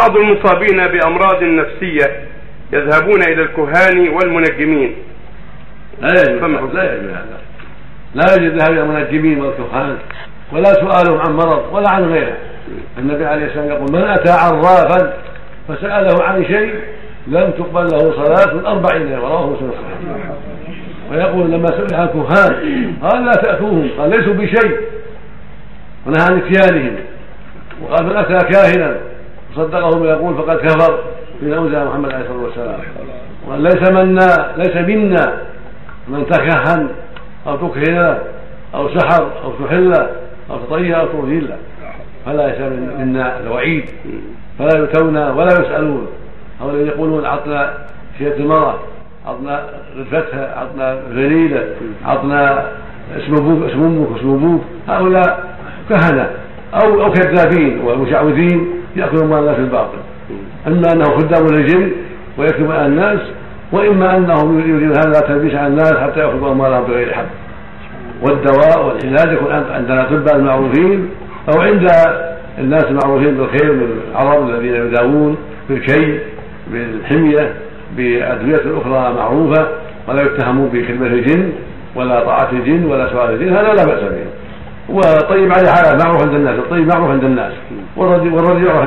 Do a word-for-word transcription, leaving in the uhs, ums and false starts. بعض المصابين بأمراض نفسية يذهبون إلى الكهان والمنجمين. لا يجب هذا، لا يجب الذهاب إلى المنجمين والكهان ولا سؤالهم عن مرض ولا عن غيره. النبي عليه الصلاة والسلام يقول: من أتى عرافا فسأله عن شيء لم تقبل له صلاة أربعين يوما، رواه مسلم. ويقول لما سئل عن الكهان قال: لا تأتوهم، قال: ليسوا بشيء، ونهى عن اتيانهم. وقال: من أتى كاهنا صدقهم يقول فقد كفر، إلى أوزع محمد عليه الصلاة والسلام. وقال: ليس منا ليس منا من تكهن أو تكهن أو سحر أو تحل أو تطير أو ترجل، فلا يسأل منا الوعيد، فلا يتونا ولا يسألون. هؤلاء يقولون: عطنا شيئة المرأة، عطنا رفتها، عطنا غليلة، عطنا اسم أبوك اسم أمك اسم أبوك. هؤلاء كهنة أو أو كذابين ومشعوذين يأكلون مال الناس بالباطل، إما أنه خدام للجن ويكتب على الناس، وإما أنهم يريدون هذا التلبيس على الناس حتى يأخذوا أموالهم بغير حق. والدواء والعلاج يكون عند الأطباء المعروفين أو عند الناس المعروفين بالخير من العرب الذين يداوون بالكي بالحمية بأدوية أخرى معروفة، ولا يتهمون بكلمة الجن ولا طاعة الجن ولا سؤال الجن، هذا لا بأس به. وطيب على حاله معروف عند الناس، الطيب معروف عند الناس، والرجل يعرف